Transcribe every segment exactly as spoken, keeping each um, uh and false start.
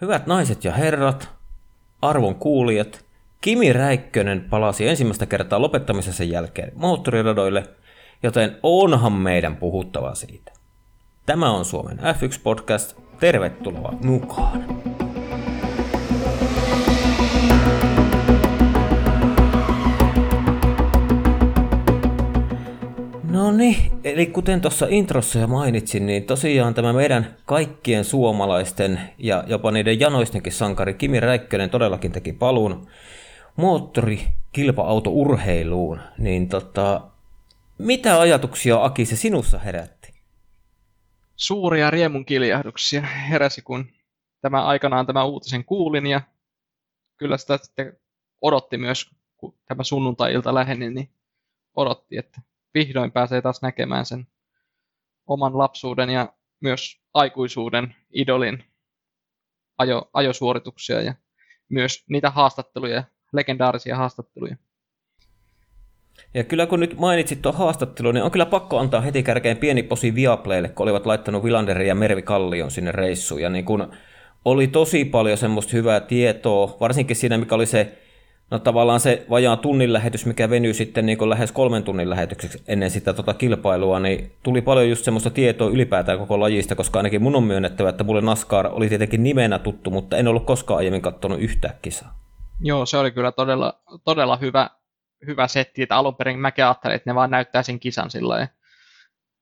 Hyvät naiset ja herrat, arvon kuulijat, Kimi Räikkönen palasi ensimmäistä kertaa lopettamisensa jälkeen moottoriradoille, joten onhan meidän puhuttava siitä. Tämä on Suomen F yksi podcast. Tervetuloa mukaan! No niin, eli kuten tuossa introssa jo mainitsin, niin tosiaan tämä meidän kaikkien suomalaisten ja jopa niiden janoistenkin sankari Kimi Räikkönen todellakin teki paluun moottorikilpa-autourheiluun. Niin tota, mitä ajatuksia, Aki, se sinussa herätti? Suuria riemun kiljahduksia heräsi, kun tämä aikanaan tämä uutisen kuulin, ja kyllä sitä sitten odotti myös, kun tämä sunnuntai-ilta läheni, niin odotti, että vihdoin pääsee taas näkemään sen oman lapsuuden ja myös aikuisuuden idolin ajo, ajosuorituksia ja myös niitä haastatteluja, legendaarisia haastatteluja. Ja kyllä kun nyt mainitsit tuon haastattelun, niin on kyllä pakko antaa heti kärkeen pieni posi Viaplaylle, kun olivat laittanut Vilanderin ja Mervi Kallion sinne reissuun. Ja niin kun oli tosi paljon semmoista hyvää tietoa, varsinkin siinä, mikä oli se, no tavallaan se vajaan tunnin lähetys, mikä venyi sitten niin kuin lähes kolmen tunnin lähetykseksi ennen sitä tota kilpailua, niin tuli paljon just semmoista tietoa ylipäätään koko lajista, koska ainakin mun on myönnettävä, että mulle NASCAR oli tietenkin nimenä tuttu, mutta en ollut koskaan aiemmin katsonut yhtään kisaa. Joo, se oli kyllä todella, todella hyvä, hyvä setti, että alun perin mäkin ajattelin, että ne vaan näyttää sen kisan sillä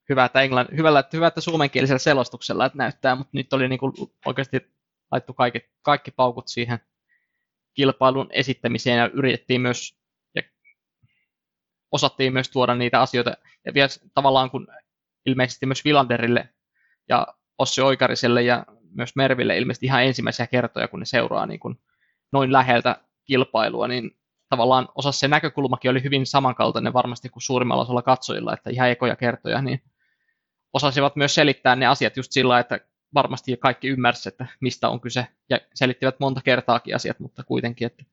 hyvä, että englann, hyvällä, hyvä, että suomenkielisellä selostuksella että näyttää, mutta nyt oli niin kuin oikeasti laittu kaikki, kaikki paukut siihen kilpailun esittämiseen ja yritettiin myös ja osattiin myös tuoda niitä asioita ja vielä tavallaan kun ilmeisesti myös Vilanderille ja Ossi Oikariselle ja myös Merville ilmeisesti ihan ensimmäisiä kertoja kun ne seuraa niin kuin noin läheltä kilpailua, niin tavallaan osa se näkökulmakin oli hyvin samankaltainen varmasti kuin suurimmalla osalla katsojilla, että ihan ekoja kertoja, niin osasivat myös selittää ne asiat just sillä, että varmasti kaikki ymmärsivät, että mistä on kyse, ja selittivät monta kertaakin asiat, mutta kuitenkin, että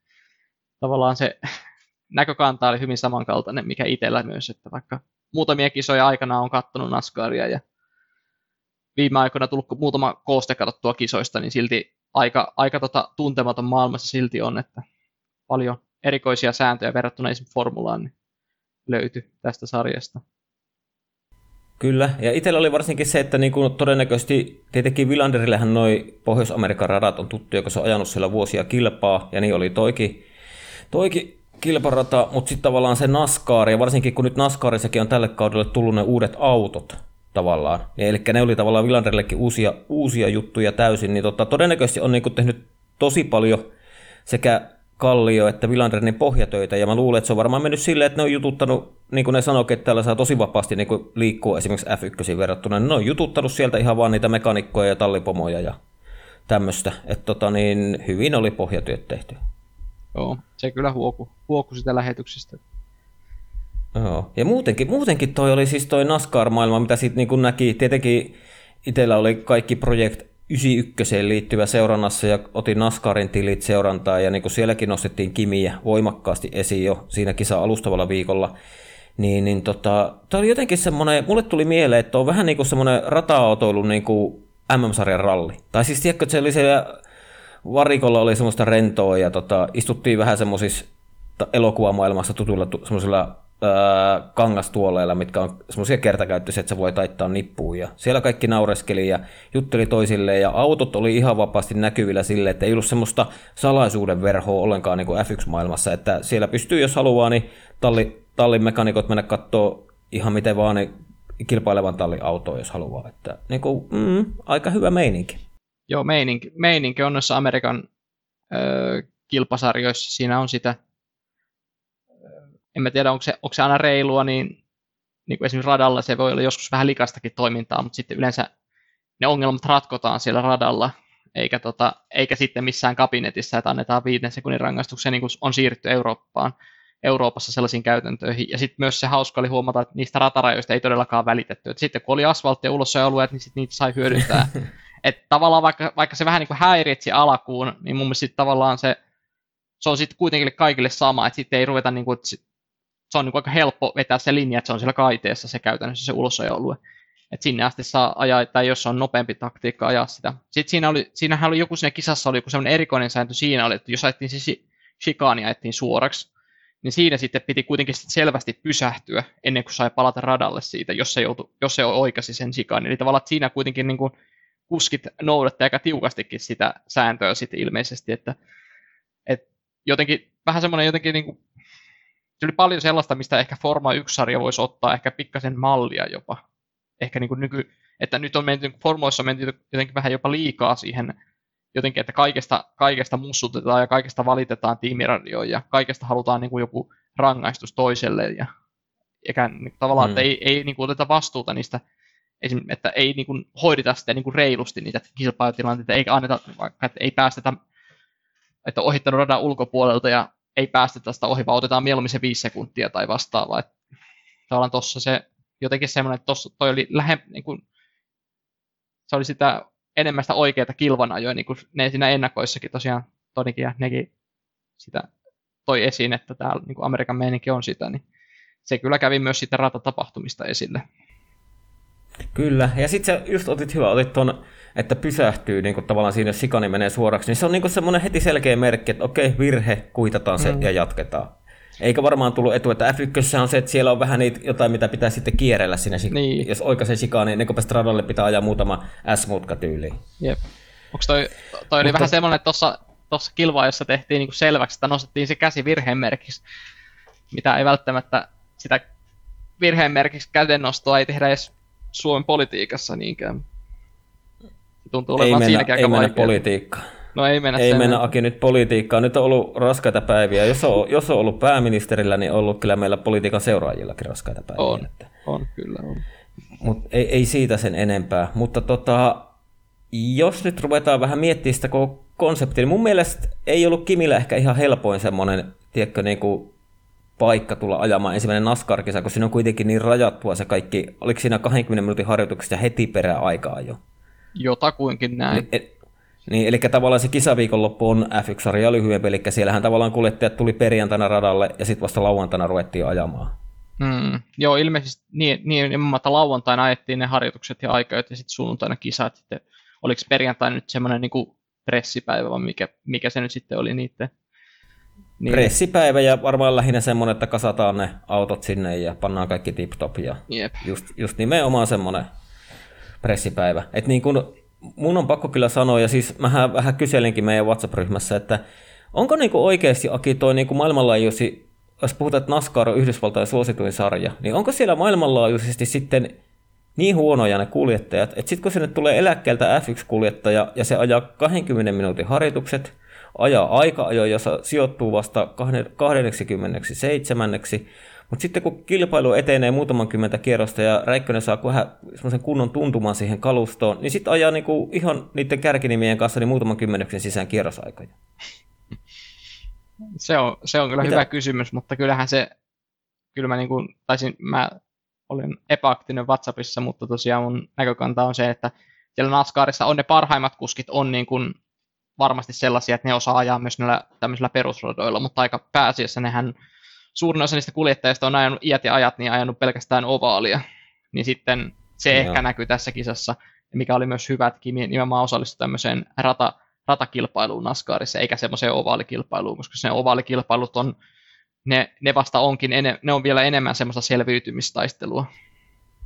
tavallaan se näkökanta oli hyvin samankaltainen, mikä itsellä myös, että vaikka muutamia kisoja aikana on katsonut NASCARia, ja viime aikoina tullut muutama kooste katsottua kisoista, niin silti aika, aika tota, tuntematon maailmassa silti on, että paljon erikoisia sääntöjä verrattuna esimerkiksi formulaan niin löytyi tästä sarjasta. Kyllä, ja itsellä oli varsinkin se, että niin kuin todennäköisesti tietenkin Vilanderillehän noi Pohjois-Amerikan radat on tuttuja, kun se on ajanut siellä vuosia kilpaa, ja niin oli toikin toiki kilparata, mutta sitten tavallaan se NASCAR, ja varsinkin kun nyt NASCArissakin on tälle kaudelle tullut ne uudet autot tavallaan, eli ne oli tavallaan Vilanderillekin uusia, uusia juttuja täysin, niin tota, todennäköisesti on niin kuin tehnyt tosi paljon sekä Kallio että Vilanderin pohjatöitä, ja mä luulen, että se on varmaan mennyt silleen, että ne on jututtanut, niin kuin ne sanoikin, että täällä saa tosi vapaasti niin kuin liikkua esimerkiksi F yksi verrattuna, niin ne on jututtanut sieltä ihan vaan niitä mekanikkoja ja tallipomoja ja tämmöistä, että tota, niin hyvin oli pohjatyöt tehty. Joo, se kyllä huoku, huoku sitä lähetyksestä. Joo, ja muutenkin, muutenkin toi oli siis toi NASCAR-maailma, mitä siitä niin kuin näki, tietenkin itsellä oli kaikki projekti, yhdeksänkymmentäyksi liittyvä seurannassa ja otin NASCARin tilit seurantaa ja niin kuin sielläkin nostettiin Kimiä voimakkaasti esiin jo siinä kisan alustavalla viikolla, niin, niin tota, tämä oli jotenkin semmoinen, mulle tuli mieleen, että on vähän niin kuin semmoinen rata-autoilun niin kuin M M-sarjan ralli. Tai siis tiedätkö, että se oli siellä varikolla oli semmoista rentoa ja tota, istuttiin vähän semmoisissa elokuvamaailmassa tutuilla semmoisilla kangastuoleilla, mitkä on semmoisia kertakäyttöisiä, että se voi taittaa nippuun. Ja siellä kaikki naureskeli ja jutteli toisilleen, ja autot oli ihan vapaasti näkyvillä silleen, että ei ollut semmoista salaisuuden verhoa ollenkaan niin kuin F yksi-maailmassa, että siellä pystyy, jos haluaa, niin talli, tallin mekanikot mennä katsoa ihan miten vaan niin kilpailevan tallin autoa, jos haluaa. Että niin kuin, mm, aika hyvä meininki. Joo, meininki, meininki on noissa Amerikan ö, kilpasarjoissa. Siinä on sitä. En mä tiedä, onko se, onko se aina reilua, niin, niin kuin esimerkiksi radalla se voi olla joskus vähän likastakin toimintaa, mutta sitten yleensä ne ongelmat ratkotaan siellä radalla, eikä, tota, eikä sitten missään kabinetissa, että annetaan viiden sekunnin rangaistuksia, niin kuin on siirrytty Eurooppaan, Euroopassa sellaisiin käytäntöihin. Ja sitten myös se hauska oli huomata, että niistä ratarajoista ei todellakaan välitetty. Et sitten kun oli asfalttia ulos ja alueet, niin sitten niitä sai hyödyntää. Et tavallaan vaikka, vaikka se vähän niin kuin häiritsi alkuun, niin mun mielestä tavallaan se, se on sitten kuitenkin kaikille sama, että sitten ei ruveta niin kuin, se on niin aika helppo vetää se linja, että se on siellä kaiteessa se käytännössä se ulosajoalue. Että sinne asti saa ajaa, tai jos on nopeampi taktiikka ajaa sitä. Sitten siinä oli, siinähän oli joku siinä kisassa oli joku semmoinen erikoinen sääntö siinä oli, että jos ajettiin se shikaani ja ajettiin suoraksi, niin siinä sitten piti kuitenkin sit selvästi pysähtyä ennen kuin sai palata radalle siitä, jos se, joutu, jos se oikasi sen shikaani. Eli tavallaan siinä kuitenkin niin kuin kuskit noudattaa aika tiukastikin sitä sääntöä sitten ilmeisesti, että et jotenkin vähän semmoinen jotenkin niin kuin, se oli paljon sellaista, mistä ehkä Forma yksi -sarja voisi ottaa ehkä pikkasen mallia jopa. Ehkä niin kuin nyky, että nyt on menty, formoissa on menty jotenkin vähän jopa liikaa siihen, jotenkin, että kaikesta, kaikesta mussutetaan ja kaikesta valitetaan tiimiradioon ja kaikesta halutaan niin kuin joku rangaistus toiselle. Ja, eikä, niin, tavallaan, mm. että ei, ei niin kuin oteta vastuuta niistä, että ei niin kuin hoideta sitä niin kuin reilusti niitä kilpailutilanteita, eikä anneta, vaikka, että ei päästetä, että on ohittanut radan ulkopuolelta ja ei päästetä sitä ohi, vaan otetaan mieluummin se viisi sekuntia tai vastaavaa. Että, tavallaan tuossa se jotenkin semmoinen, että tossa toi oli lähe, niin kuin, se oli sitä enemmän sitä oikeaa kilvanajoa, niin kuin ne siinä ennakoissakin tosiaan todinkin ja nekin sitä toi esiin, että täällä niin kuin Amerikan meininki on sitä, niin se kyllä kävi myös siitä ratatapahtumista esille. Kyllä, ja sitten sä just otit hyvä, otit tuon, että pysähtyy niin kuin tavallaan siinä, jos sikani menee suoraksi, niin se on niin kuin semmoinen heti selkeä merkki, että okei, virhe, kuitataan se mm. ja jatketaan. Eikä varmaan tullut etu, että F yksi on se, että siellä on vähän niitä jotain, mitä pitää sitten kierrellä sinne. Niin. Jos oikaisee sikaa, niin ennen stradalle pitää ajaa muutama S-mutka tyyliin. Jep. Onko toi, toi Mutta... oli vähän semmoinen, että tuossa, tuossa kilvaajossa tehtiin niinku selväksi, että nostettiin se käsi virheenmerkiksi, mitä ei välttämättä sitä virheenmerkiksi kädennostoa ei tehdä edes Suomen politiikassa niinkään. Se tuntuu olevan mennä, siinäkin aika vaikea. Ei mennä politiikkaan. No ei mennä, ei mennä Aki nyt politiikkaan. Nyt on ollut raskaita päiviä. Jos on, jos on ollut pääministerillä, niin on ollut kyllä meillä politiikan seuraajillakin raskaita päiviä. On, on kyllä on. Mut ei, ei siitä sen enempää. Mutta tota, jos nyt ruvetaan vähän miettimään sitä koko konseptia, niin mun mielestä ei ollut Kimillä ehkä ihan helpoin semmoinen, tiedätkö, niin kuin paikka tulla ajamaan ensimmäinen NASCAR-kisa, kun siinä on kuitenkin niin rajattua se kaikki. Oliko siinä kahdenkymmenen minuutin harjoituksessa heti perään aikaa jo? Jotakuinkin näin. Niin, Niin, eli tavallaan se kisaviikonloppu on F yksi -sarja lyhyempi, eli siellähän tavallaan kuljettajat tuli perjantaina radalle ja sitten vasta lauantaina ruvettiin ajamaan. Mm, joo, ilmeisesti niin, niin, että lauantaina ajettiin ne harjoitukset ja aikajat ja sitten sunnuntaina kisat. Sitten, oliko perjantaina nyt semmoinen niin kuin pressipäivä vai mikä, mikä se nyt sitten oli niiden? Niin. Pressipäivä ja varmaan lähinnä semmoinen, että kasataan ne autot sinne ja pannaan kaikki tip-top ja just, just nimenomaan semmoinen pressipäivä. Et niin kuin mun on pakko kyllä sanoa, ja siis mähän vähän kyselinkin meidän WhatsApp-ryhmässä, että onko niinku oikeasti, Aki, toi niinku maailmanlaajuisesti, jos puhutaan, että NASCAR on Yhdysvaltain suosituin sarja, niin onko siellä maailmanlaajuisesti sitten niin huonoja ne kuljettajat, että sitten kun sinne tulee eläkkeeltä F yksi -kuljettaja ja se ajaa kahdenkymmenen minuutin harjoitukset, ajaa aika-ajoja, jossa sijoittuu vasta kaksikymmentäseitsemän. Mutta sitten kun kilpailu etenee muutaman kymmentä kierrosta ja Räikkönen saa vähän semmoisen kunnon tuntumaan siihen kalustoon, niin sitten ajaa niinku ihan niiden kärkinimien kanssa niin muutaman kymmenyksen sisään kierrosaikoja. Se on, se on kyllä Mitä? hyvä kysymys, mutta kyllähän se, kyllä mä, niinku, taisin, mä olin epäaktinen WhatsAppissa, mutta tosiaan mun näkökanta on se, että siellä NASCARissa on ne parhaimmat kuskit on niin kuin varmasti sellaisia, että ne osaa ajaa myös näillä tämmöisillä perusradoilla, mutta aika pääasiassa nehän suurin osa niistä kuljettajista on ajanut iät ja ajat, niin ajanut pelkästään ovaalia. Niin sitten se no. ehkä näkyy tässä kisassa, mikä oli myös hyvä, että Kimi nimenomaan osallistui tämmöiseen rata, ratakilpailuun NASCARissa, eikä semmoiseen ovaalikilpailuun, koska ne ovaalikilpailut on, ne, ne vasta onkin, ene, ne on vielä enemmän semmoista selviytymistaistelua,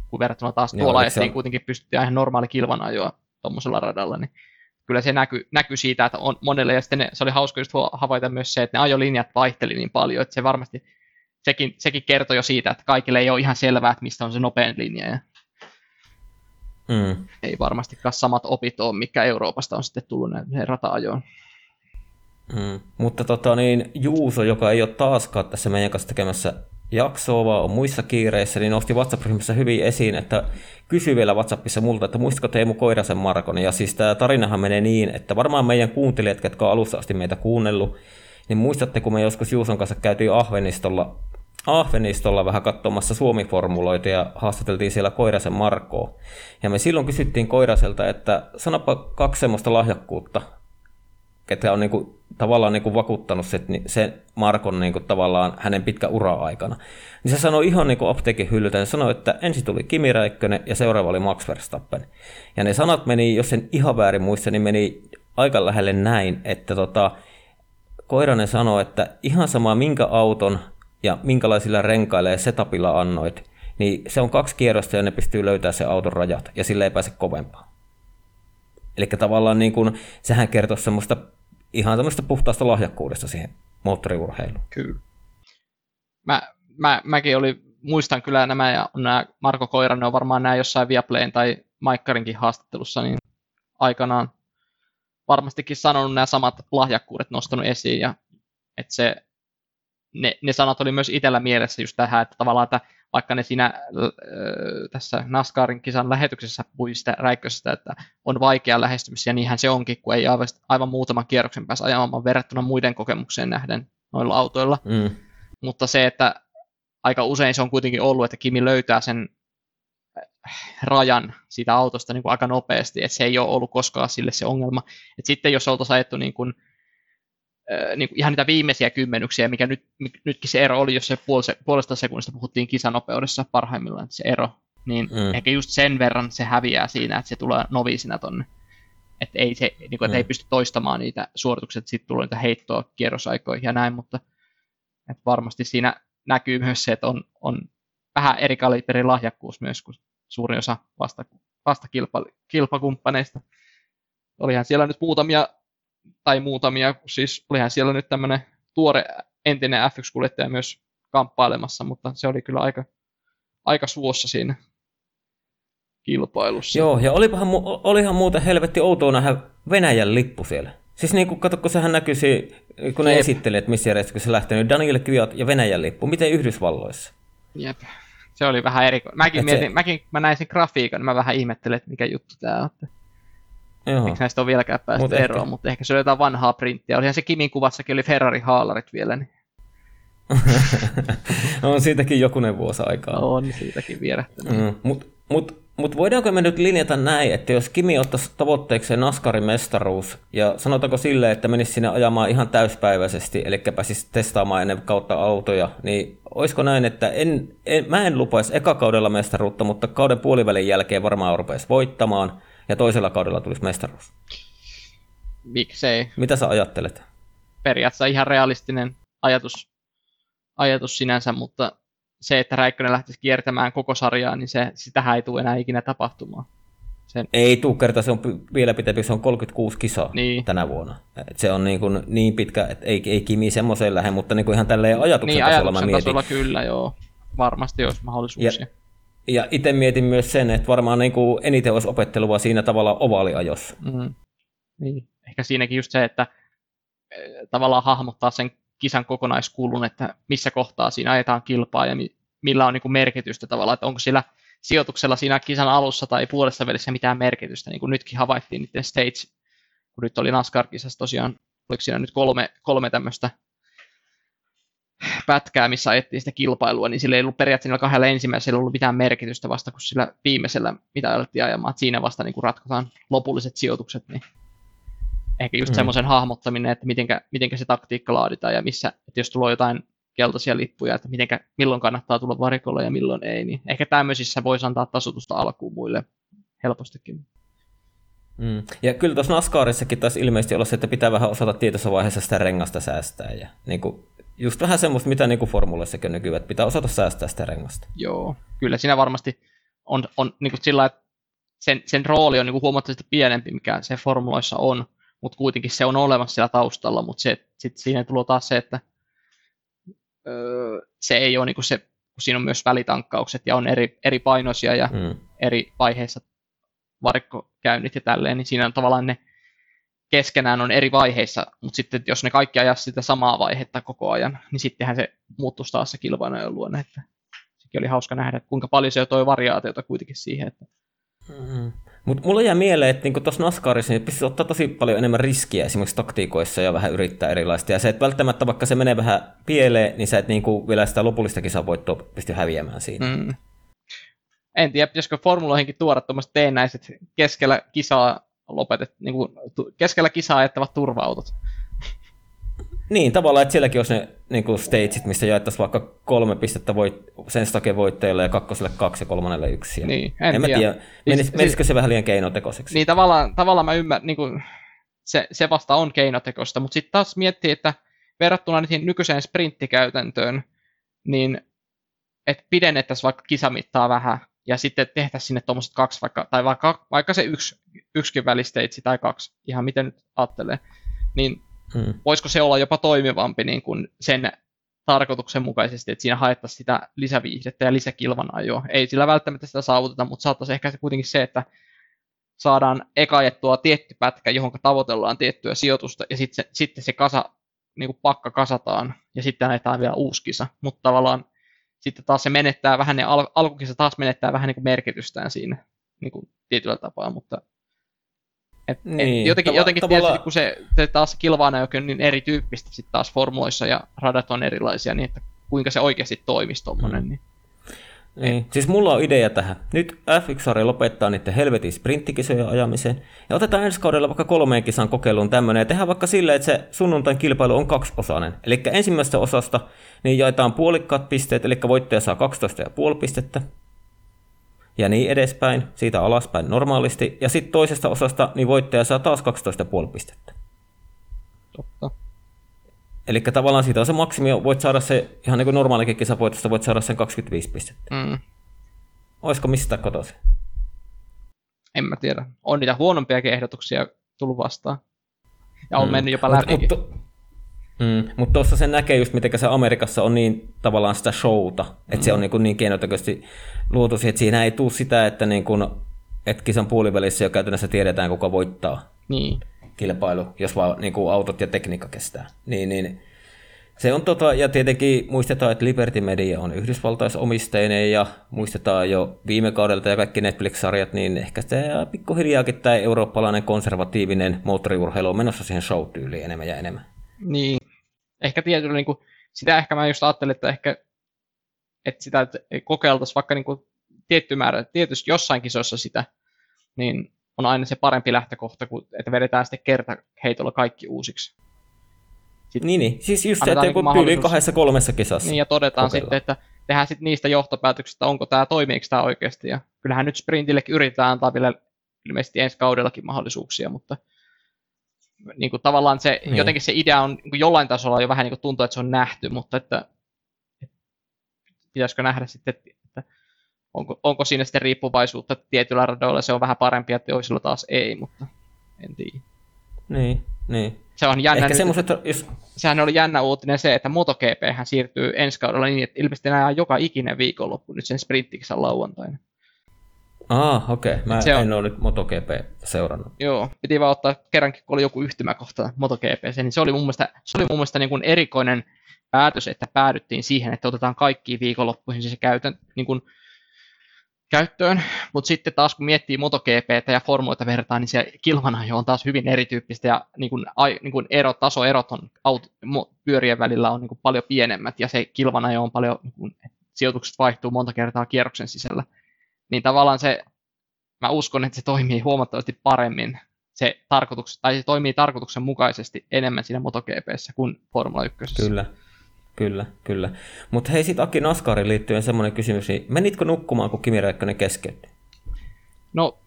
kun verrattuna taas no, tuolla ajettiin kuitenkin pystyttiin ihan normaali kilvanajoa tuommoisella radalla, niin kyllä se näkyy näky siitä, että on monelle, ja sitten ne, se oli hauska just havaita myös se, että ne ajolinjat vaihteli niin paljon, että se varmasti Sekin, sekin kertoi jo siitä, että kaikille ei ole ihan selvää, että mistä on se nopein linja. Ja mm. ei varmastikaan samat opit ole, mitkä Euroopasta on sitten tullut näin rata-ajoon. Mm. Mutta tota niin, Juuso, joka ei ole taaskaan tässä meidän kanssa tekemässä jaksoa, vaan on muissa kiireissä, niin nosti WhatsApp-ryhmässä hyvin esiin, että kysyi vielä WhatsAppissa multa, että muistatko Teemu Koirasen Markon? Ja siis tämä tarinahan menee niin, että varmaan meidän kuuntelijat, jotka on alussa asti meitä kuunnellut, niin muistatte, kun me joskus Juuson kanssa käytiin Ahvenistolla, Ahvenistolla vähän katsomassa Suomi-formuloita ja haastateltiin siellä Koirasen Markoa. Ja me silloin kysyttiin Koiraselta, että sanapa kaksi semmoista lahjakkuutta, ketkä on niinku tavallaan niin kuin vakuuttanut sen, sen Markon niin kuin tavallaan hänen pitkä ura-aikana. Niin se sanoi ihan niin kuin apteekin hyllyltä, se sanoi, että ensin tuli Kimi Räikkönen ja seuraava oli Max Verstappen. Ja ne sanat meni, jos en ihan väärin muista, niin meni aika lähelle näin, että tota, Koiranen sanoi, että ihan sama minkä auton ja minkälaisilla renkailla ja setupilla annoit, niin se on kaksi kierrosta ja ne pystyy löytämään sen auton rajat ja sillä ei pääse kovempaan. Eli tavallaan niin kuin, sehän kertoo semmoista ihan tämmöistä puhtaasta lahjakkuudesta siihen moottoriurheiluun. Kyllä. Mä, mä, mäkin oli, muistan kyllä nämä, ja nämä Marko Koiranen on varmaan nämä jossain Viaplayn tai Maikkarinkin haastattelussa, niin aikanaan varmastikin sanonut nämä samat lahjakkuudet nostanut esiin, ja että se, ne, ne sanat oli myös itsellä mielessä just tähän, että tavallaan, että vaikka ne siinä äh, tässä NASCARin kisan lähetyksessä puhui sitä Räikkösestä, että on vaikea lähestymisiä, niinhän se onkin, kun ei aivan, aivan muutaman kierroksen päässä ajamaan verrattuna muiden kokemukseen nähden noilla autoilla. Mm. Mutta se, että aika usein se on kuitenkin ollut, että Kimi löytää sen rajan siitä autosta niin kuin aika nopeasti, että se ei ole ollut koskaan sille se ongelma. Et sitten jos oltaisiin ajettu niin kuin, niin ihan niitä viimeisiä kymmenyksiä, mikä nyt, nytkin se ero oli, jos se puolesta sekunnista puhuttiin kisanopeudessa parhaimmillaan se ero, niin mm. ehkä just sen verran se häviää siinä, että se tulee noviisina tonne. Että ei, se, niin kuin, että mm. ei pysty toistamaan niitä suorituksia, että sitten tulee niitä heittoa kierrosaikoihin ja näin, mutta että varmasti siinä näkyy myös se, että on, on vähän eri kaliberin lahjakkuus myös kuin suurin osa vasta, vasta kilpa, kilpakumppaneista. Olihan siellä nyt muutamia tai muutamia, siis olihan siellä nyt tämmöinen tuore entinen äf yksi -kuljettaja myös kamppailemassa, mutta se oli kyllä aika, aika suossa siinä kilpailussa. Joo, ja olipahan, olihan muuten helvetti outoa nähdä Venäjän lippu siellä. Siis niin kun, kato, kun sehän näkyisi, kun ne esitteli, että missä järjestössä se lähtee, niin Daniel Kviat ja Venäjän lippu, miten Yhdysvalloissa? Jep, se oli vähän erikoinen. Mäkin, mietin, se... mäkin mä näin sen grafiikan, mä vähän ihmettelin, että mikä juttu tää on. Joo. Miksi näistä on vieläkään päästä mut eroon, ehkä. Mutta ehkä se oli jotain vanhaa printtiä. Olihan se Kimin kuvassakin, oli Ferrari-haalarit vielä. Niin. On siitäkin jokunen vuosi aikaa. No, on siitäkin vierähtänyt. Mm, mutta mut, mut voidaanko me nyt linjata näin, että jos Kimi ottaisi tavoitteekseen NASCARin mestaruus, ja sanotaanko silleen, että menisi sinne ajamaan ihan täyspäiväisesti, eli pääsisi testaamaan ennen kautta autoja, niin olisiko näin, että en, en, mä en lupaisi ekakaudella mestaruutta, mutta kauden puolivälin jälkeen varmaan rupeaisi voittamaan, ja toisella kaudella tulisi mestaruus. Miksei? Mitä sä ajattelet? Periaatteessa ihan realistinen ajatus, ajatus sinänsä, mutta se, että Räikkönen lähtisi kiertämään koko sarjaa, niin se, sitähän ei tule enää ikinä tapahtumaan. Sen... Ei tule kertaa, se on vielä pitempi, se on kolmekymmentäkuusi kisaa niin. Tänä vuonna. Et se on niin, kuin niin pitkä, että ei, ei Kimi semmoiseen lähde, mutta niin kuin ihan tälleen ajatuksen niin, tasolla mä mietin. Ajatuksen tasolla kyllä, joo. Varmasti olisi mahdollisuuksia. Ja... Ja itse mietin myös sen, että varmaan niin kuin eniten olisi opettelua siinä tavallaan ovaaliajossa. Mm. Niin. Ehkä siinäkin just se, että tavallaan hahmottaa sen kisan kokonaiskulun, että missä kohtaa siinä ajetaan kilpaa ja millä on niin kuin merkitystä tavallaan, että onko sillä sijoituksella siinä kisan alussa tai puolessa välissä mitään merkitystä, niin kuin nytkin havaittiin niiden stage, kun nyt oli NASCAR-kisassa tosiaan, oliko siinä nyt kolme, kolme tämmöistä pätkää, missä ajettiin sitä kilpailua, niin sillä ei ollut periaatteessa niillä kahdella ensimmäisellä ollut mitään merkitystä vasta, kun sillä viimeisellä, mitä alettiin ajamaan, että siinä vasta niin kun ratkotaan lopulliset sijoitukset, niin ehkä just mm. semmoisen hahmottaminen, että mitenkä, mitenkä se taktiikka laaditaan ja missä, että jos tulee jotain keltaisia lippuja, että mitenkä, milloin kannattaa tulla varikolla ja milloin ei, niin ehkä tämmöisissä voisi antaa tasoitusta alkuun muille helpostikin. Mm. Ja kyllä tuossa NASCARissakin taisi ilmeisesti olla se, että pitää vähän osata tietyssä vaiheessa sitä rengasta säästää ja niin kuin just vähän semmoista, mitä niin kuin formuleissakin nykyään, että pitää osata säästää sitä rengasta. Joo, kyllä siinä varmasti on, on niin kuin sillä, että sen, sen rooli on niin kuin huomattavasti pienempi, mikä se formuloissa on, mutta kuitenkin se on olemassa siellä taustalla, mutta se, sit siinä tulee taas se, että öö, se ei ole niin kuin se, kun siinä on myös välitankkaukset ja on eri, eri painoisia ja mm. eri vaiheissa varikkokäynnit ja tälleen, niin siinä on tavallaan ne keskenään on eri vaiheissa, mutta sitten jos ne kaikki ajaa sitä samaa vaihetta koko ajan, niin sittenhän se muuttuisi taas se kilpailujen luonne. Että sekin oli hauska nähdä, että kuinka paljon se toi variaatiota kuitenkin siihen. Että... Mm-hmm. Mutta mulla jää mieleen, että niinku tuossa NASCARissa niin pystyy ottaa tosi paljon enemmän riskiä esimerkiksi taktiikoissa ja vähän yrittää erilaista. Ja se, että välttämättä vaikka se menee vähän pieleen, niin sä et niinku vielä sitä lopullista kisavoittoa pysty häviämään siinä. Mm. En tiedä, pitäisikö formuloihinkin tuoda tuommoiset teennäiset keskellä kisaa lopetet, niin kuin keskellä kisaa ajattavat turva-autot. Niin, tavallaan, että sielläkin olisi ne niin kuin stageit, missä jaettaisiin vaikka kolme pistettä voit, sen takia voittajille ja kakkoselle kaksi ja kolmannelle yksi. Niin, en, en tiedä. tiedä. Menis, siis, menisikö se vähän liian keinotekoiseksi? Niin, tavallaan, tavallaan mä ymmärrän, niin kuin se, se vasta on keinotekoista, mutta sitten taas miettii, että verrattuna niihin nykyiseen sprinttikäytäntöön, niin että pidennettäisiin vaikka kisamittaa vähän ja sitten tehtäisiin sinne tuommoiset kaksi, vaikka, tai vaikka, vaikka se yksi, yksikin välisteitsi tai kaksi, ihan miten nyt ajattelee, niin hmm. voisiko se olla jopa toimivampi niin kuin sen tarkoituksen mukaisesti, että siinä haettaisiin sitä lisäviihdettä ja lisäkilvanaa jo. Ei sillä välttämättä sitä saavuteta, mutta saattaisi ehkä kuitenkin se, että saadaan eka ajettua tietty pätkä, johon tavoitellaan tiettyä sijoitusta, ja sitten se, sitten se kasa, niin kuin pakka kasataan, ja sitten ajetaan vielä uusi kisa. Mutta tavallaan sitten taas se menettää vähän, ne al- alkukisa taas menettää vähän niin kuin merkitystään siinä niin kuin tietyllä tapaa, mutta et, niin, et jotenkin, tava, jotenkin tavalla... tietysti, kun se, se taas kilvaanäykö on niin erityyppistä sitten taas formuloissa ja radat on erilaisia, niin että kuinka se oikeasti toimisi tuommoinen. Mm. Niin. Niin. Siis mulla on idea tähän. Nyt F yksi -sarja lopettaa niiden helvetin sprinttikisojen ajamisen ja otetaan ensi kaudella vaikka kolmeen kisan kokeiluun tämmöinen ja tehdään vaikka silleen, että se sunnuntain kilpailu on kaksiosainen. Eli ensimmäisestä osasta niin jaetaan puolikkaat pisteet, eli voittaja saa kaksitoista pilkku viisi pistettä. Ja niin edespäin, siitä alaspäin normaalisti. Ja sitten toisesta osasta niin voittaja saa taas kaksitoista pilkku viisi pistettä. Totta. Eli tavallaan siitä on se maksimi, voit saada se, ihan niin kuin normaalikin kisapoitosta, voit saada sen kaksikymmentäviisi pistettä. Mm. Olisiko mistä kotoisin? En mä tiedä. On niitä huonompiakin ehdotuksia tullut vastaan. Ja on mm. mennyt jopa läpikin. Mutta mm. Mut tuossa se näkee just, miten se Amerikassa on niin tavallaan sitä showta, että mm. se on niin, niin keinotekoisesti luotu siihen, että siinä ei tule sitä, että niin kuin, et kisan puolivälissä jo käytännössä tiedetään, kuka voittaa. Niin. Kilpailu, jos vaan niin kuin autot ja tekniikka kestää. Niin, niin. Se on tota, ja tietenkin muistetaan, että Liberty Media on yhdysvaltaisomisteinen ja muistetaan jo viime kaudelta ja kaikki Netflix-sarjat, niin ehkä se pikkuhiljaakin tämä eurooppalainen konservatiivinen moottoriurheilu on menossa siihen show-tyyliin enemmän ja enemmän. Niin, ehkä tietyllä, niin kuin, sitä ehkä mä just ajattelin, että ehkä että sitä että kokeiltaisiin vaikka niin kuin tietty määrä, tietysti jossain kisossa sitä, niin on aina se parempi lähtökohta, että vedetään sitten kertaheitolla kaikki uusiksi. Sitten niin, niin, siis just se, että joku niin tyyli kahdessa kolmessa kisassa. Niin, ja todetaan kokeilla sitten, että tehdään sitten niistä johtopäätöksistä, onko tämä, toimiiko tämä oikeasti. Ja kyllähän nyt sprintillekin yritetään antaa vielä ilmeisesti ensi kaudellakin mahdollisuuksia, mutta niin kuin tavallaan se, niin. jotenkin se idea on niin kuin jollain tasolla jo vähän niin kuin tuntuu, että se on nähty, mutta että, että pitäisikö nähdä sitten, että Onko, onko siinä sitten riippuvaisuutta, että tietyillä radoilla se on vähän parempi, että toisilla taas ei, mutta en tiedä. Niin, niin. Se on jännä. Ehkä semmoiset, jos... Sehän oli jännä uutinen se, että MotoGPhän siirtyy ensi kaudella niin, että ilmeisesti nämä joka ikinen viikonloppu nyt sen sprinttikisan lauantaina. Ah, okei. Okay. Mä en on... ole nyt MotoGP-seurannut. Joo, piti vaan ottaa kerrankin, kun oli joku yhtymäkohta MotoGP:seen, niin se oli mun mielestä, se oli mun mielestä niin kuin erikoinen päätös, että päädyttiin siihen, että otetaan kaikkiin viikonloppuihin se käytän, niin kuin käyttöön, mutta sitten taas kun miettii MotoGPtä ja formuloita vertaan, niin se kilvanajo on taas hyvin erityyppistä ja niin kun, niin kun erot, tasoerot on aut, pyörien välillä on niin kun paljon pienemmät ja se kilvanajo on paljon, niin kun, sijoitukset vaihtuu monta kertaa kierroksen sisällä, niin tavallaan se, mä uskon, että se toimii huomattavasti paremmin, se, tarkoituks, tai se toimii tarkoituksenmukaisesti enemmän siinä MotoGPssä kuin Formula ykkösessä. Kyllä. Kyllä, kyllä. Mutta hei, sitten Aki, NASCARin liittyen semmoinen kysymys, niin menitkö nukkumaan, kun Kimi Räikkönen keskeytti? No,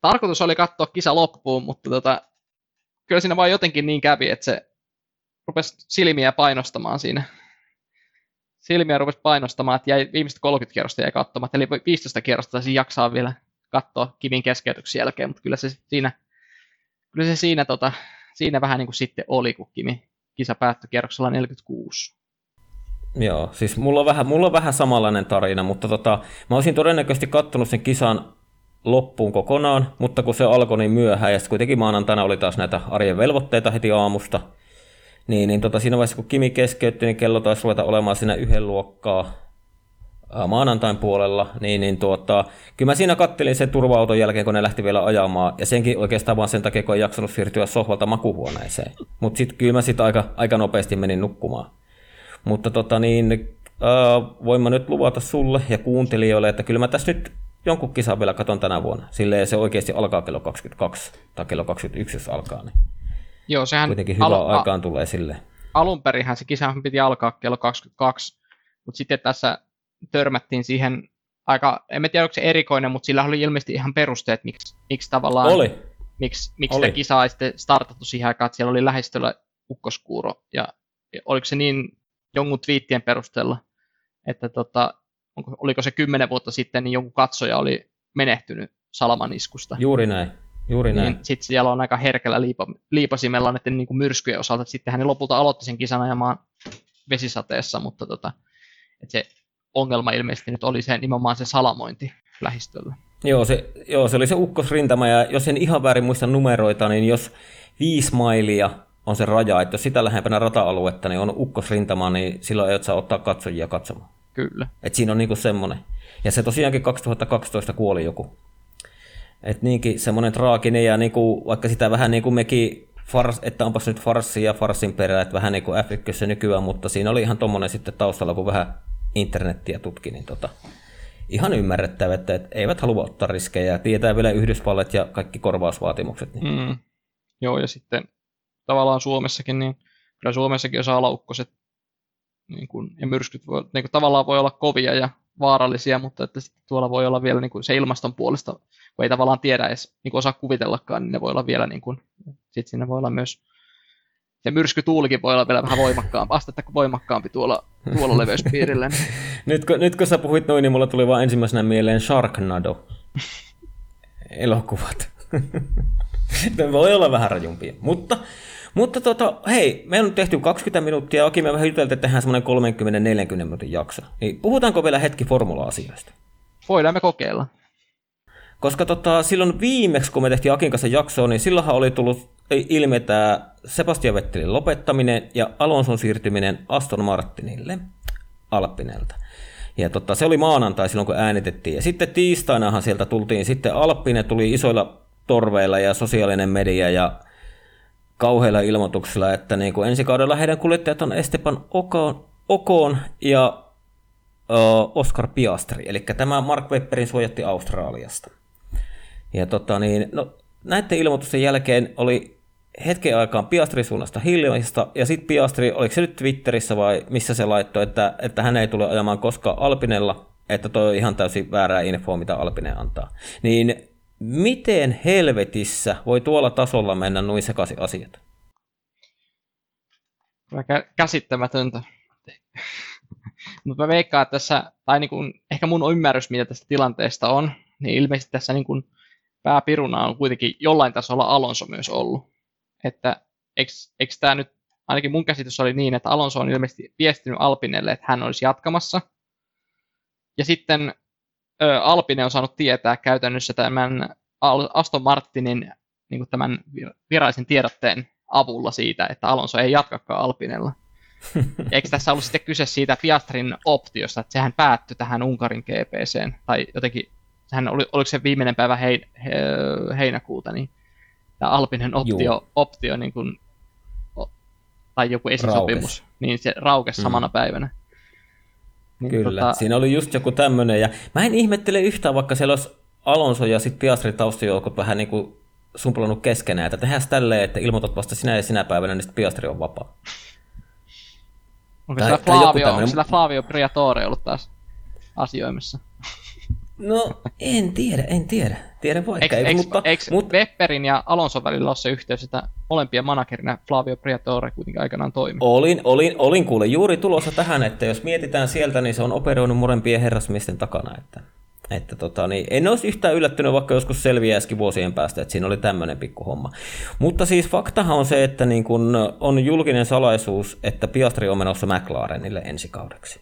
tarkoitus oli katsoa kisa loppuun, mutta tota, kyllä siinä vaan jotenkin niin kävi, että se rupesi silmiä painostamaan siinä. Silmiä rupesi painostamaan, että jäi, viimeiset kolmekymmentä kierrosta jäi katsomaan, eli viisitoista kierrosta taisi jaksaa vielä katsoa Kimin keskeytyksen jälkeen, mutta kyllä se siinä, kyllä se siinä, tota, siinä vähän niin kuin sitten oli, kun Kimi kisa päättyi kierroksella neljäkymmentäkuusi. Joo, siis mulla on vähän, mulla on vähän samanlainen tarina, mutta tota, mä olisin todennäköisesti katsonut sen kisan loppuun kokonaan, mutta kun se alkoi niin myöhään, ja sitten kuitenkin maanantaina oli taas näitä arjen velvoitteita heti aamusta, niin, niin tota, siinä vaiheessa kun Kimi keskeytti, niin kello taisi ruveta olemaan siinä yhden luokkaa ää, maanantain puolella, niin, niin tuota, kyllä mä siinä kattelin sen turva-auton jälkeen, kun ne lähti vielä ajamaan, ja senkin oikeastaan vaan sen takia, kun en jaksanut siirtyä sohvalta makuhuoneeseen, mutta sitten kyllä mä sitten aika, aika nopeasti menin nukkumaan. Mutta tota niin, äh, voin mä nyt luvata sulle ja kuuntelijoille, että kyllä mä tässä nyt jonkun kisan vielä katon tänä vuonna. Silleen se oikeasti alkaa kello kaksikymmentäkaksi tai kello kaksikymmentäyksi, jos alkaa. Niin. Joo, sehän kuitenkin hyvään al- aikaan tulee silleen. alunperinhän se kisahan piti alkaa kello kaksikymmentäkaksi, mutta sitten tässä törmättiin siihen aika, en tiedä onko se erikoinen, mutta sillä oli ilmeisesti ihan perusteet, miksi, miksi tavallaan oli. Miksi, miksi tämä kisa ei sitten startattu siihen aikaan, että siellä oli lähistöllä ukkoskuuro, ja oliko se niin jonkun twiittien perusteella, että tota, onko, oliko se kymmenen vuotta sitten, niin jonkun katsoja oli menehtynyt salamaniskusta. Juuri näin, juuri näin. Niin sitten siellä on aika herkällä liipa, liipasimella näiden niin kuin myrskyjen osalta, että sittenhän ne lopulta aloitti sen kisan ajamaan vesisateessa, mutta tota, että se ongelma ilmeisesti nyt oli se, nimenomaan se salamointi lähistöllä. Joo se, joo, se oli se ukkosrintama, ja jos en ihan väärin muista numeroita, niin jos viisi mailia on se raja, että jos sitä lähempänä rata-aluetta, niin on ukkosrintama, niin silloin ei saa ottaa katsojia katsomaan. Kyllä. Et siinä on niinku semmoinen. Ja se tosiaankin kaksituhattakaksitoista kuoli joku. Et niinkin semmoinen traaginen, ja niinku, vaikka sitä vähän niin kuin mekin, fars, että onpas nyt farssi ja farsin perä, että vähän niin kuin F yksi se nykyään, mutta siinä oli ihan tommoinen sitten taustalla, kun vähän internettiä tutki, niin tota... Ihan ymmärrettävä, että eivät halua ottaa riskejä, ja tietää vielä Yhdysvallat ja kaikki korvausvaatimukset. Niin. Mm. Joo, ja sitten tavallaan Suomessakin, niin kyllä Suomessakin osa alaukkoset niin kun, ja myrskyt voi, niin kun, tavallaan voi olla kovia ja vaarallisia, mutta että sitten tuolla voi olla vielä niin kun, se ilmaston puolesta, kun ei tavallaan tiedä edes, niin kun osaa kuvitellakaan, niin ne voi olla vielä, niin kun, sit siinä voi olla myös, ja myrskytuulikin voi olla vielä vähän voimakkaampi, astetta voimakkaampi tuolla, tuolla leveyspiirillä. Niin. Nyt, kun, nyt kun sä puhuit noin, niin mulla tuli vaan ensimmäisenä mieleen Sharknado. Elokuvat. Voi olla vähän rajumpia. Mutta, mutta tota, hei, meillä on tehty kaksikymmentä minuuttia, ja me vähän juteltiin, että tehdään semmoinen kolmekymmentä neljäkymmentä minuutin jakso. Niin puhutaanko vielä hetki formula-asioista? Voidaan me kokeilla. Koska tota, silloin viimeksi, kun me tehtiin Akin kanssa jaksoa, niin silloinhan oli tullut ilmi tämä Sebastian Vettelin lopettaminen ja Alonson siirtyminen Aston Martinille Alpinelta. Ja tota, se oli maanantai silloin, kun äänitettiin. Ja sitten tiistainahan sieltä tultiin, sitten Alpine tuli isoilla torveilla ja sosiaalinen media ja kauheilla ilmoituksilla, että niin kuin ensi kaudella heidän kuljettajat on Esteban Ocon, Ocon ja uh, Oscar Piastri. Eli tämä Mark Webberin suojatti Australiasta. Ja tota niin, no, näiden ilmoitusten jälkeen oli hetken aikaan Piastri suunnasta hiljaista, ja sitten Piastri, oliko se nyt Twitterissä vai missä se laittoi, että, että hän ei tule ajamaan koskaan Alpinella, että toi on ihan täysin väärää infoa, mitä Alpine antaa. Niin miten helvetissä voi tuolla tasolla mennä noin sekaisin asiat? Käsittämätöntä. Mutta mä veikkaan, että tässä, tai niin kun, ehkä mun ymmärrys, mitä tästä tilanteesta on, niin ilmeisesti tässä niin kun pääpiruna on kuitenkin jollain tasolla Alonso myös ollut. Että eikö tämä nyt, ainakin mun käsitys oli niin, että Alonso on ilmeisesti viestinyt Alpinelle, että hän olisi jatkamassa. Ja sitten ö, Alpine on saanut tietää käytännössä tämän Aston Martinin niin kuin tämän virallisen tiedotteen avulla siitä, että Alonso ei jatkakaan Alpinella. Ja eikö tässä ollut sitten kyse siitä Piastrin optiosta, että sehän päättyi tähän Unkarin G P:seen, tai jotenkin hän oli, oliko se viimeinen päivä hein, he, heinäkuuta, niin tämä Alpinen optio, optio niin kuin, tai joku esisopimus, raukes. Niin se raukesi mm. samana päivänä. Niin kyllä, tota... siinä oli just joku tämmöinen, ja mä en ihmettele yhtään, vaikka siellä olisi Alonso ja sitten Piastri taustajoukot vähän niin kuin sumplannut keskenään, että tehdään tälleen, että ilmoitat vasta sinä ja sinä päivänä, niin sitten Piastri on vapaa. Onko sillä Flavio, onko sillä Flavio Briatore ollut taas asioimassa? No, en tiedä, en tiedä. Tiedän vaikka, eikö, ei, mutta... Eikö mutta... Webberin ja Alonson välillä ole se yhteys, että molempien managerina Flavio Briatore kuitenkin aikanaan toimi? Olin, olin, olin kuule juuri tulossa tähän, että jos mietitään sieltä, niin se on operoinut molempien herrasmiesten takana. Että, että tota, niin en olisi yhtään yllättynyt, vaikka joskus selviäisikin vuosien päästä, että siinä oli tämmöinen pikkuhomma. Mutta siis faktahan on se, että niin kun on julkinen salaisuus, että Piastri on menossa McLarenille ensi kaudeksi.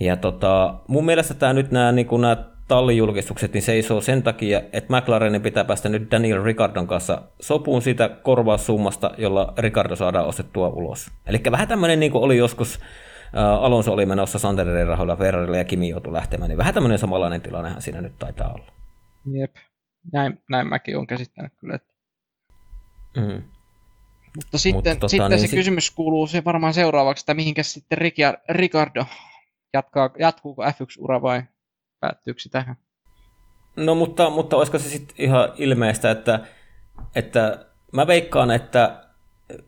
Ja tota, mun mielestä tämä nyt nämä, niin nämä tallijulkistukset niin seisoo sen takia, että McLarenin pitää päästä nyt Daniel Ricciardon kanssa sopuun siitä korvaussummasta, jolla Ricciardo saadaan ostettua ulos. Eli vähän tämmöinen, niin kuin oli joskus, äh, Alonso oli menossa Santanderin rahoilla Ferrarille ja Kimi joutui lähtemään, niin vähän tämmöinen samanlainen tilannehan siinä nyt taitaa olla. Jep, näin, näin mäkin olen käsittänyt kyllä. Että... Mm. Mutta sitten, Mutta, tota, sitten niin, se sit... kysymys kuuluu se varmaan seuraavaksi, että mihinkäs sitten Ricciardo... Jatkaa, jatkuuko F yksi -ura vai päättyykö se tähän? No mutta, mutta olisiko se sitten ihan ilmeistä, että, että mä veikkaan, että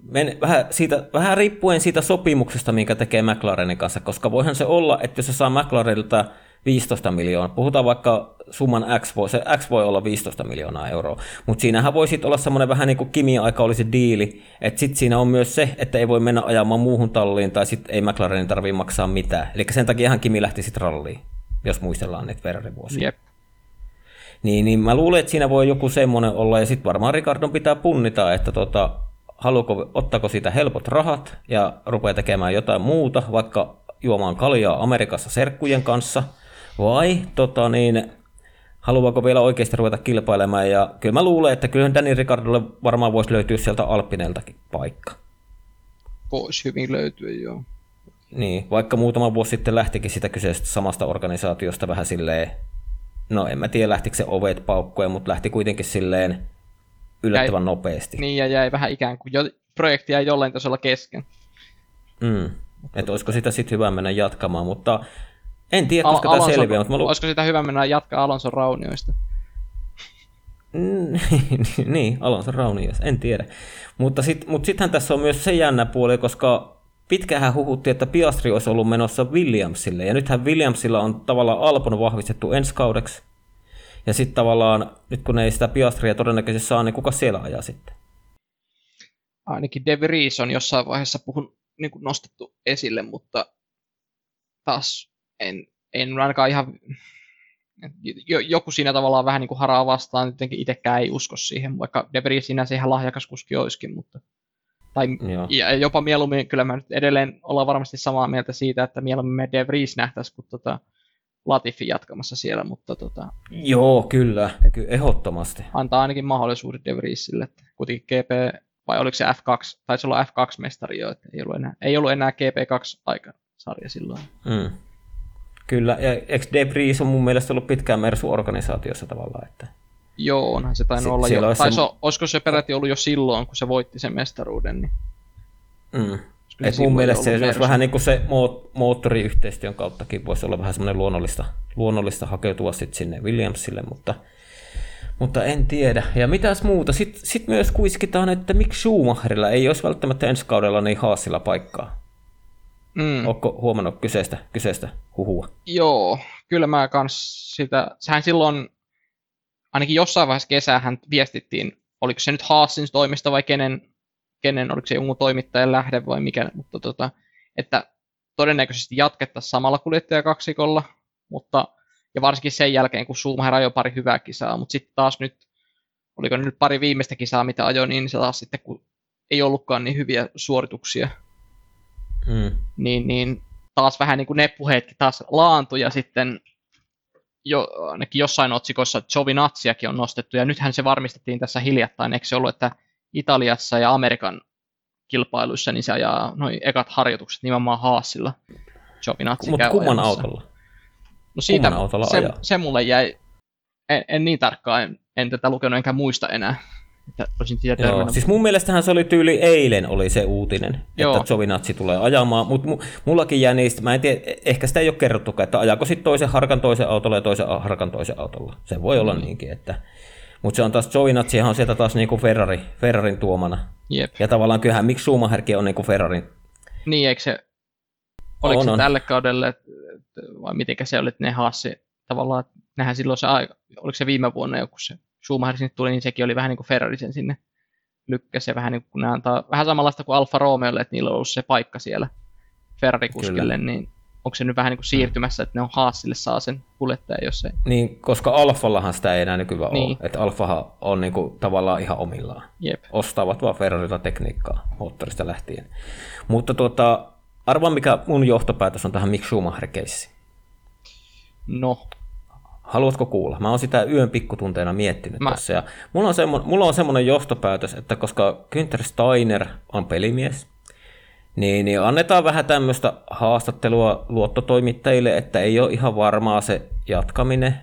Men, vähän, siitä, vähän riippuen siitä sopimuksesta, minkä tekee McLarenin kanssa, koska voihan se olla, että jos se saa McLarenilta viisitoista miljoonaa, puhutaan vaikka summan X, voi, se X voi olla viisitoista miljoonaa euroa, mutta siinähän voi sitten olla semmoinen vähän niin kuin Kimi aika olisi diili, että sitten siinä on myös se, että ei voi mennä ajamaan muuhun talliin tai sitten ei McLarenin tarvitse maksaa mitään, eli sen takiahan Kimi lähti sitten ralliin, jos muistellaan niitä Ferrari-vuosia. Yep. Niin, niin mä luulen, että siinä voi joku semmoinen olla ja sitten varmaan Ricciardon pitää punnita, että tota, haluko, ottako siitä helpot rahat ja rupeaa tekemään jotain muuta, vaikka juomaan kaljaa Amerikassa serkkujen kanssa, vai tota niin, haluaako vielä oikeasti ruveta kilpailemaan, ja kyllä mä luulen, että kyllähän Daniel Ricciardolle varmaan voisi löytyä sieltä Alpineltakin paikka. Voisi hyvin löytyä, joo. Niin, vaikka muutama vuosi sitten lähtikin sitä kyseisestä samasta organisaatiosta vähän silleen, no en mä tiedä lähtikö se ovet paukkojen, mutta lähti kuitenkin silleen yllättävän jäi, nopeasti. Niin, ja jäi vähän ikään kuin, jo, projekti jäi jollain tasolla kesken. Mm. Että olisiko sitä sitten hyvä mennä jatkamaan, mutta en tiedä, koska Al- tämä selviää. Lu- olisiko sitä hyvä mennä jatkaa Alonson raunioista? Niin, Alonson raunioista, en tiedä. Mutta sit, mut sittenhän tässä on myös se jännä puoli, koska pitkähän huhuttiin, että Piastri olisi ollut menossa Williamsille, ja nythän Williamsilla on tavallaan Alpon vahvistettu ensi kaudeksi, ja sitten tavallaan, nyt kun ei sitä Piastria todennäköisesti saa, niin kuka siellä ajaa sitten? Ainakin De Vries on jossain vaiheessa puhunut, niin kuin nostettu esille, mutta taas en, en ainakaan ihan, joku siinä tavallaan vähän niin kuin haraa vastaan, jotenkin itsekään ei usko siihen, vaikka De Vries sinänsä ihan lahjakas kuski olisikin, mutta tai ja jopa mieluummin, kyllä mä nyt edelleen ollaan varmasti samaa mieltä siitä, että mieluummin me De Vries nähtäisiin, kun tota Latifi jatkamassa siellä, mutta tota, joo, kyllä, kyllä, ehdottomasti. Antaa ainakin mahdollisuuden De Vriesille, että kuitenkin G P, vai oliko se F kaksi, taisi olla F kaksi-mestari jo, että ei ollut enää, ei ollut enää G P kaksi-aikasarja silloin. Mm. Kyllä, ja eikö De Vries on mun mielestä ollut pitkään Mersu-organisaatiossa tavallaan, että joo, onhan se tainnut si- olla jo. Taisi se olisiko se peräti ollut jo silloin, kun se voitti sen mestaruuden, niin mm. Et mun mielestä se olisi vähän niin kuin se moottoriyhteistyön kauttakin voisi olla vähän semmoinen luonnollista, luonnollista hakeutua sitten sinne Williamsille, mutta, mutta en tiedä. Ja mitäs muuta? Sitten sit myös kuiskitaan, että miksi Schumacherilla ei olisi välttämättä ensi kaudella niin Haasilla paikkaa. Mm. Oletko huomannut kyseistä, kyseistä huhua? Joo, kyllä mä kans sitä, sehän silloin ainakin jossain vaiheessa kesähän viestittiin, oliko se nyt Haasin toimista vai kenen, kenen, oliko se jonkun toimittajan lähde vai mikä, mutta tota, että todennäköisesti jatkettaisiin samalla kuljettajakaksikolla, mutta, ja varsinkin sen jälkeen, kun Schumacher ajoi pari hyvää kisaa, mutta sitten taas nyt, oliko nyt pari viimeistä kisaa, mitä ajoi, niin se taas sitten, kun ei ollutkaan niin hyviä suorituksia, hmm. niin, niin taas vähän niin kuin ne puheetkin taas laantui, ja sitten jo, ainakin jossain otsikossa Giovinazziakin on nostettu, ja nythän se varmistettiin tässä hiljattain, eikö se ollut, että Italiassa ja Amerikan kilpailuissa niin se ajaa noin ekat harjoitukset nimenomaan Haasilla. Mutta kumman autolla? No siitä kumman autolla se, se mulle jäi, en, en niin tarkkaan, en, en tätä lukenut enkä muista enää. Että siis mun mielestähän se oli tyyli eilen oli se uutinen, joo, että Giovinazzi tulee ajamaan, mutta mullakin jää niistä, mä en tiedä, ehkä sitä ei ole kerrottukaan, että ajaako sitten toisen harkan toisen autolla ja toisen harkan toisen autolla. Se voi mm. olla niinkin, että mutta se on taas Giovinazzihan on sieltä taas niinku Ferrari, Ferrarin tuomana. Jep. Ja tavallaan kyllähän miksi Schumacherkin on niinku Ferrarin. Niin, eikö se, oliko on, se on. tälle kaudelle, vai mitenkä se oli, että ne Haassi tavallaan, nehän silloin se aika, oliko se viime vuonna joku se Schumacher sinne tuli, niin sekin oli vähän niin kuin Ferrari sen sinne lykkäsi, ja vähän niin kuin ne antaa, vähän samanlaista kuin Alfa Romeolle, että niillä on ollut se paikka siellä Ferrari-kuskille, niin onko se nyt vähän niin kuin siirtymässä, että ne on Haasille saa sen kuljettaja, jos ei. Niin, koska Alfallahan sitä ei enää nykyään niin ole. Että Alfahan on niin kuin tavallaan ihan omillaan. Jep. Ostaavat vaan Ferrarilta tekniikkaa moottorista lähtien. Mutta tuota, arvaa mikä mun johtopäätös on tähän Mick Schumacher-keissiin. No. Haluatko kuulla? Mä oon sitä yön pikkutunteena miettinyt Mä. tässä. Ja mulla on semmo- mulla on semmoinen johtopäätös, että koska Günther Steiner on pelimies, Niin, niin annetaan vähän tämmöistä haastattelua luottotoimittajille, että ei ole ihan varmaa se jatkaminen.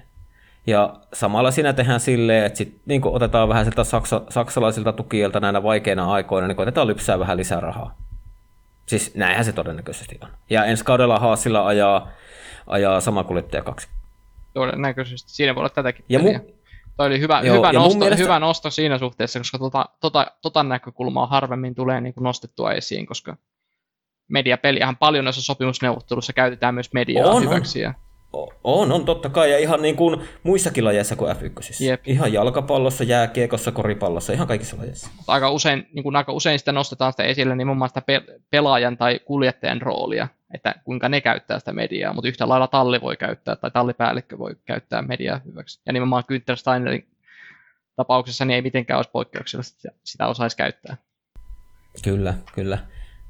Ja samalla siinä tehdään silleen, että sit, niin kun otetaan vähän siltä saksa, saksalaisilta tukijoilta näinä vaikeina aikoina, niin kun otetaan lypsää vähän lisää rahaa. Siis näinhän se todennäköisesti on. Ja ensi kaudella Haasilla ajaa, ajaa sama kuljettaja kaksi. Todennäköisesti. Siinä voi olla tätäkin. Ja, mu- Toi oli hyvä, Joo, hyvä, nosto, mielestä... hyvä nosto siinä suhteessa, koska tota, tota, tota näkökulmaa harvemmin tulee niin kuin nostettua esiin, koska mediapeliähän paljon näissä sopimusneuvotteluissa käytetään myös mediaa on, hyväksi. On. On, on totta kai, ja ihan niin kuin muissakin lajeissa kuin äf yksi. Jep. Ihan jalkapallossa, jääkiekossa, koripallossa, ihan kaikissa lajeissa. Aika usein, niin kuin aika usein sitä nostetaan sitä esille, niin mun mielestä pelaajan tai kuljettajan roolia, että kuinka ne käyttää sitä mediaa, mutta yhtä lailla talli voi käyttää, tai tallipäällikkö voi käyttää mediaa hyväksi. Ja nimenomaan Günther Steinerin tapauksessa niin ei mitenkään olisi poikkeuksellista, sitä osaisi käyttää. Kyllä, kyllä.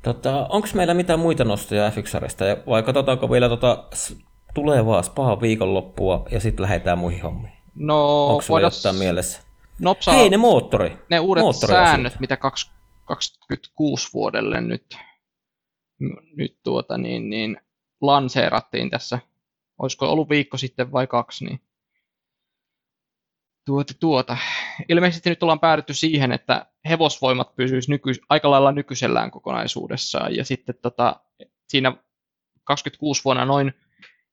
Tota, onko meillä mitään muita nostoja äf yksi-sarjasta, vai katsotaanko vielä tota... Tulee vaan Spahan viikonloppua ja sitten lähdetään muihin hommiin. No, onko sulla jotain mielessä? Nopsa, Hei, ne moottori. Ne uudet säännöt, asioita. Mitä kaksikymmentäkuusi vuodelle nyt, nyt tuota, niin, niin, lanseerattiin tässä. Olisiko ollut viikko sitten vai kaksi? Niin. Tuota, tuota. Ilmeisesti nyt ollaan päädytty siihen, että hevosvoimat pysyisi nyky- aika lailla nykyisellään kokonaisuudessaan. Ja sitten tota, siinä kaksikymmentäkuusi vuonna noin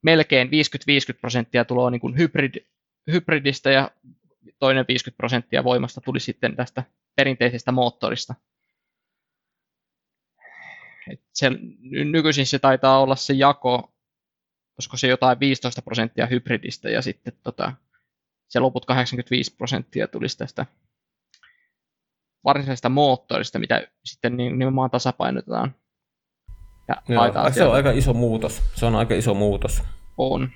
melkein viisikymmentä viisikymmentä prosenttia tulee niin kuin hybrid, hybridistä ja toinen viisikymmentä prosenttia voimasta tuli sitten tästä perinteisestä moottorista. Et se, nykyisin se taitaa olla se jako, olisiko se jotain viisitoista prosenttia hybridistä ja sitten tota, se loput kahdeksankymmentäviisi prosenttia tulisi tästä varsinaisesta moottorista, mitä sitten nimenomaan tasapainotetaan. Ja Joo, se on aika iso muutos. Se on aika iso muutos. On.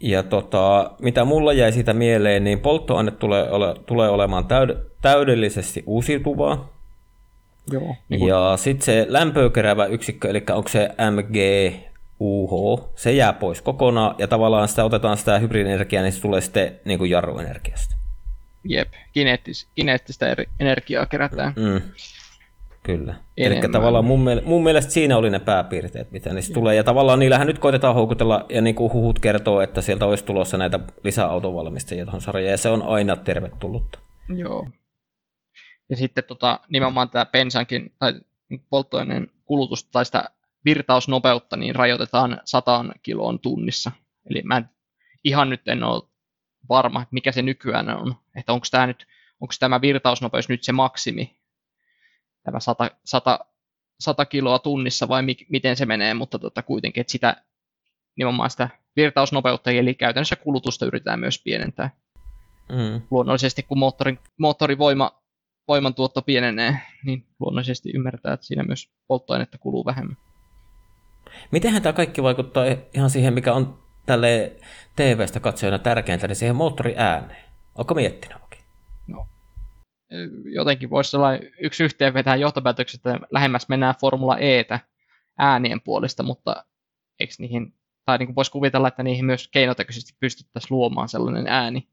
Ja tota, mitä mulla jäi siitä mieleen, niin polttoaine tulee, ole, tulee olemaan täyd, täydellisesti uusiutuvaa. Joo. Niin ja sitten se lämpöä keräävä yksikkö, eli onko se äm gee u hoo, se jää pois kokonaan, ja tavallaan sitä otetaan sitä hybridienergiaa, niin se tulee sitten niin kuin jarruenergiasta. Jep, kineettis, kineettistä energiaa kerätään. Mm. Kyllä. Eli tavallaan mun, miel- mun mielestä siinä oli ne pääpiirteet, mitä niistä tulee. Ja tavallaan niillähän nyt koitetaan houkutella, ja niin kuin huhut kertoo, että sieltä olisi tulossa näitä lisää autovalmistajia tuohon sarjaan, ja se on aina tervetullutta. Joo. Ja sitten tota, nimenomaan tämä bensankin, tai polttoaineen kulutusta, tai sitä virtausnopeutta, niin rajoitetaan sataan kiloon tunnissa. Eli mä en, ihan nyt en ole varma, että mikä se nykyään on. Että onko tämä nyt, onko tämä virtausnopeus nyt se maksimi, tämä sata, sata, sata kiloa tunnissa vai mi, miten se menee, mutta tota kuitenkin, että sitä nimenomaan sitä virtausnopeutta, eli käytännössä kulutusta yritetään myös pienentää. Mm. Luonnollisesti, kun moottorin, moottorivoima, voimantuotto pienenee, niin luonnollisesti ymmärtää, että siinä myös polttoainetta kuluu vähemmän. Mitenhän tämä kaikki vaikuttaa ihan siihen, mikä on tälle tee veestä katsojana tärkeintä, niin siihen moottorin ääneen. Oletko miettinyt? Jotenkin voisi sellainen yksi yhteen vetää johtopäätökset, että lähemmäs mennään Formula E:tä äänien puolesta, mutta eikö niihin, tai niin kuin voisi kuvitella, että niihin myös keinotekoisesti pystyttäisiin luomaan sellainen ääni,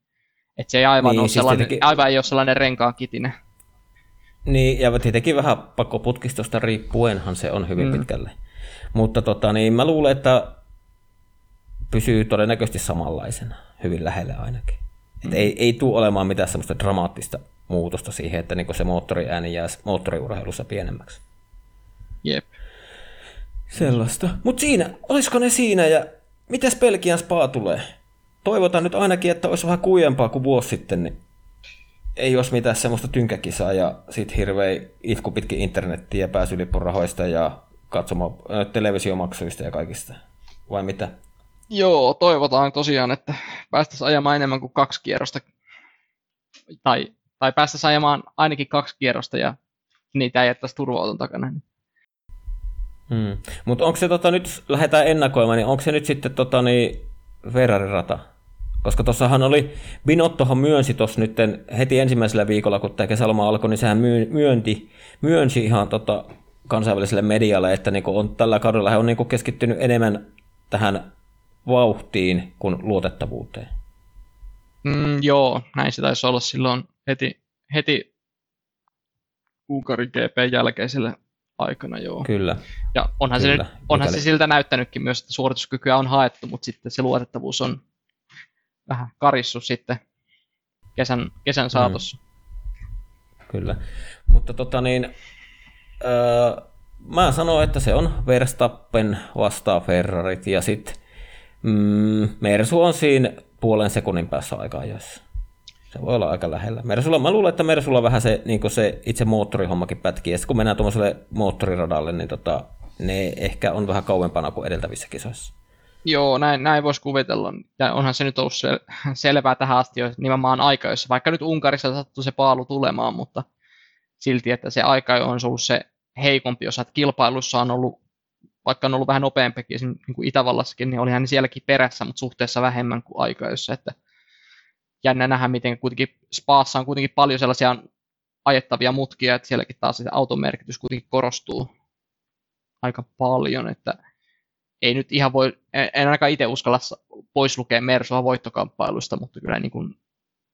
että se ei aivan, niin, ole, siis sellainen, tietenkin, aivan ei ole sellainen renkaan kitinä. Niin, ja tietenkin vähän pakoputkistosta riippuenhan se on hyvin mm. pitkälle, mutta tota, niin mä luulen, että pysyy todennäköisesti samanlaisena, hyvin lähellä ainakin. Mm. Ei, ei tule olemaan mitään semmoista dramaattista muutosta siihen, että niin se moottoriääni jää moottoriurheilussa pienemmäksi. Jep. Sellaista. Mutta siinä, olisiko ne siinä, ja mitäs Belgian Spa tulee? Toivotaan nyt ainakin, että olisi vähän kuijempaa kuin vuosi sitten, niin ei olisi mitään semmoista tynkäkisaa ja sitten hirveä itku pitkin internettiä ja pääsylipurahoista ja katsoma, televisiomaksuista ja kaikista. Vai mitä? Joo, toivotaan tosiaan, että päästäisiin ajamaan enemmän kuin kaksi kierrosta. Tai Tai päästäisiin ajamaan ainakin kaksi kierrosta ja niitä ei jättäisi turva-auton takana. Hmm. Mutta onko se tota, nyt, lähdetään ennakoimaan, niin onko se nyt sitten tota, niin Ferrari-rata? Koska tuossahan oli, Binottohan myönsi tuossa nyt heti ensimmäisellä viikolla, kun tämä kesäloma alkoi, niin sehän myönti, myönsi ihan tota, kansainväliselle medialle, että niinku on, tällä kaudella hän on niinku keskittynyt enemmän tähän vauhtiin kuin luotettavuuteen. Mm, joo, näin se taisi olla silloin. Heti, heti Unkarin gee peen jälkeisellä aikana, joo. Kyllä. Ja onhan, Kyllä. Se, onhan se siltä näyttänytkin myös, että suorituskykyä on haettu, mutta sitten se luotettavuus on vähän karissut sitten kesän, kesän saatossa. Mm. Kyllä. Mutta tota niin, öö, mä sanon, että se on Verstappen vastaa Ferrarit ja sitten mm, Mersu on siinä puolen sekunnin päässä aika-ajoissa. Se voi olla aika lähellä. Mersulla, mä luulen, että Mersulla vähän se, niin se itse moottorihommakin pätkii, ja sitten kun mennään tuommoiselle moottoriradalle, niin tota, ne ehkä on vähän kauempana kuin edeltävissä kisoissa. Joo, näin, näin voisi kuvitella. Ja onhan se nyt ollut sel- selvää tähän asti jo nimenomaan aikajoissa, vaikka nyt Unkarissa sattui se paalu tulemaan, mutta silti, että se aikajo on ollut se heikompi osa, että kilpailussa on ollut, vaikka on ollut vähän nopeampikin, niin kuin Itävallassakin, niin olihan ne sielläkin perässä, mutta suhteessa vähemmän kuin aikajoissa, että jännä nähdä, miten kuitenkin Spaassa on kuitenkin paljon sellaisia ajettavia mutkia, että sielläkin taas se auton merkitys kuitenkin korostuu aika paljon, että ei nyt ihan voi, en ainakaan itse uskalla pois lukea Mersua voittokamppailusta, mutta kyllä niin kuin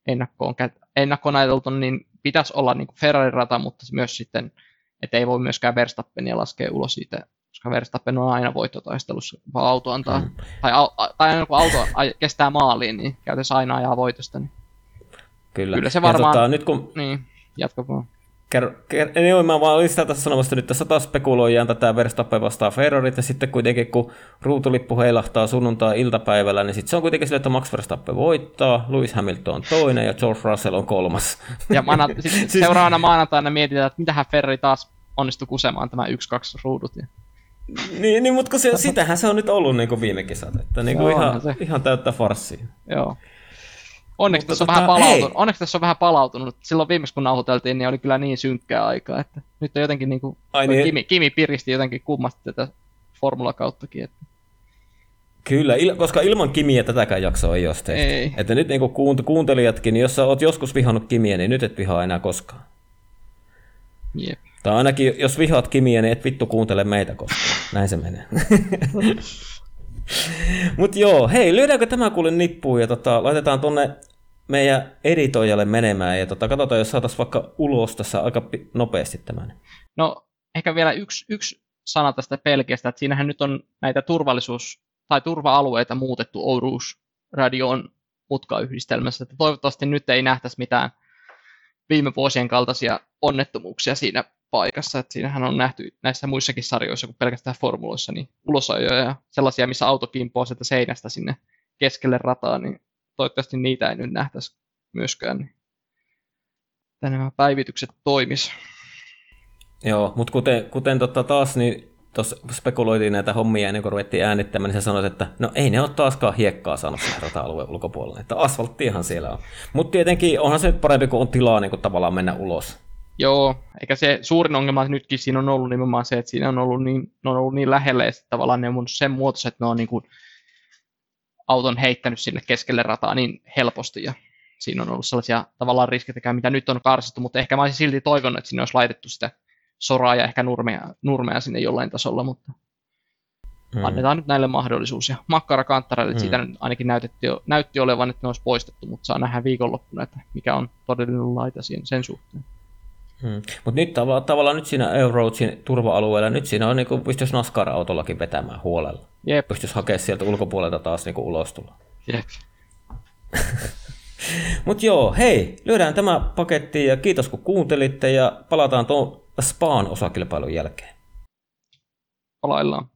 ennakkoon, ennakkoon ajateltu, niin pitäisi olla niin kuin Ferrari-rata, mutta myös sitten, että ei voi myöskään Verstappenia laskea ulos siitä, koska Verstappen on aina voittotaistelussa, vaan auto antaa, hmm. tai, a, tai aina kun auto kestää maaliin, niin käytännössä aina ajaa voitosta. Niin. Kyllä. Kyllä se varmaan, tota, nyt kun... niin, jatka vaan. Kerro, ker, niin, mä vaan olin sitä tässä sanomassa, että nyt tässä taas spekuloidaan tätä Verstappen vastaan Ferrarit, ja sitten kuitenkin kun ruutulippu heilahtaa sunnuntai-iltapäivällä, niin sitten se on kuitenkin sille, että Max Verstappen voittaa, Lewis Hamilton on toinen ja George Russell on kolmas. Ja maana, siis seuraavana maanantaina mietitään, että mitähän Ferrari taas onnistui kusemaan tämä yksi kaksi ruudut. Ja... Niin, niin, mutta se, sitähän se on nyt ollut niin kuin viime kesät, että niin kuin ihan, ihan täyttä farssia. Joo. Onneksi tässä, tota, palautunut, onneksi tässä on vähän palautunut. Silloin viimeksi kun nauhoiteltiin, niin oli kyllä niin synkkää aikaa, että nyt on jotenkin niin kuin niin. Kimi, Kimi piristi jotenkin kummasti tätä formulakauttakin. Että. Kyllä, il, koska ilman Kimiä tätäkään jaksoa ei olisi tehty. Että nyt niin kuin kuuntelijatkin, niin jos sä oot joskus vihannut Kimiä, niin nyt et vihaa enää koskaan. Jep. Tai ainakin jos vihaat Kimiä, niin et vittu kuuntele meitä koskaan. Näin se menee. Mut joo, hei, lyödäänkö tämä kuule nippuun ja tota, laitetaan tonne meidän editoijalle menemään ja tota, katsotaan, jos saataisiin vaikka ulos tässä aika nopeasti tämän. No, ehkä vielä yksi, yksi sana tästä pelkästään, että siinähän nyt on näitä turvallisuus- tai turva-alueita muutettu Oruus-radion mutkayhdistelmässä, että toivottavasti nyt ei nähtäisi mitään viime vuosien kaltaisia onnettomuuksia siinä paikassa, että siinähän on nähty näissä muissakin sarjoissa kuin pelkästään formuloissa, niin ulosajoja ja sellaisia, missä auto kimpoo sieltä seinästä sinne keskelle rataa, niin toivottavasti niitä ei nyt nähtäisi myöskään, niin nämä päivitykset toimis. Joo, mutta kuten, kuten totta taas, niin tuossa spekuloitiin näitä hommia ennen kuin ruvettiin äänittämään, niin sä sanoit, että no ei ne ole taaskaan hiekkaa saanut sen rata-alueen ulkopuolella, että asfalttiahan siellä on. Mutta tietenkin onhan se parempi, kun on tilaa niin kun tavallaan mennä ulos. Joo, eikä se suurin ongelma nytkin siinä on ollut nimenomaan se, että siinä on ollut niin, ne on ollut niin lähellä, ja tavallaan ne on ollut sen muotoiset, että ne on niin kuin auton heittänyt sinne keskelle rataa niin helposti, ja siinä on ollut sellaisia tavallaan riskejä, mitä nyt on karsittu, mutta ehkä mä olisin silti toivonut, että sinne olisi laitettu sitä soraa ja ehkä nurmea, nurmea sinne jollain tasolla, mutta mm. annetaan nyt näille mahdollisuus, ja makkarakanttareille mm. siitä nyt ainakin näytettiin, näytti olevan, että ne olisi poistettu, mutta saa nähdä viikonloppuna, että mikä on todellinen laita siihen, sen suhteen. Hmm. Mutta nyt tav- tavallaan nyt siinä Euroadsin turva-alueella, nyt siinä on, niinku, pystyisi NASCAR-autollakin vetämään huolella. Jep. Pystyisi hakemaan sieltä ulkopuolelta taas niinku, ulos tulla. Jep. Mutta joo, hei, lyödään tämä paketti ja kiitos kun kuuntelitte ja palataan tuon Spaan osakilpailun jälkeen. Palaillaan.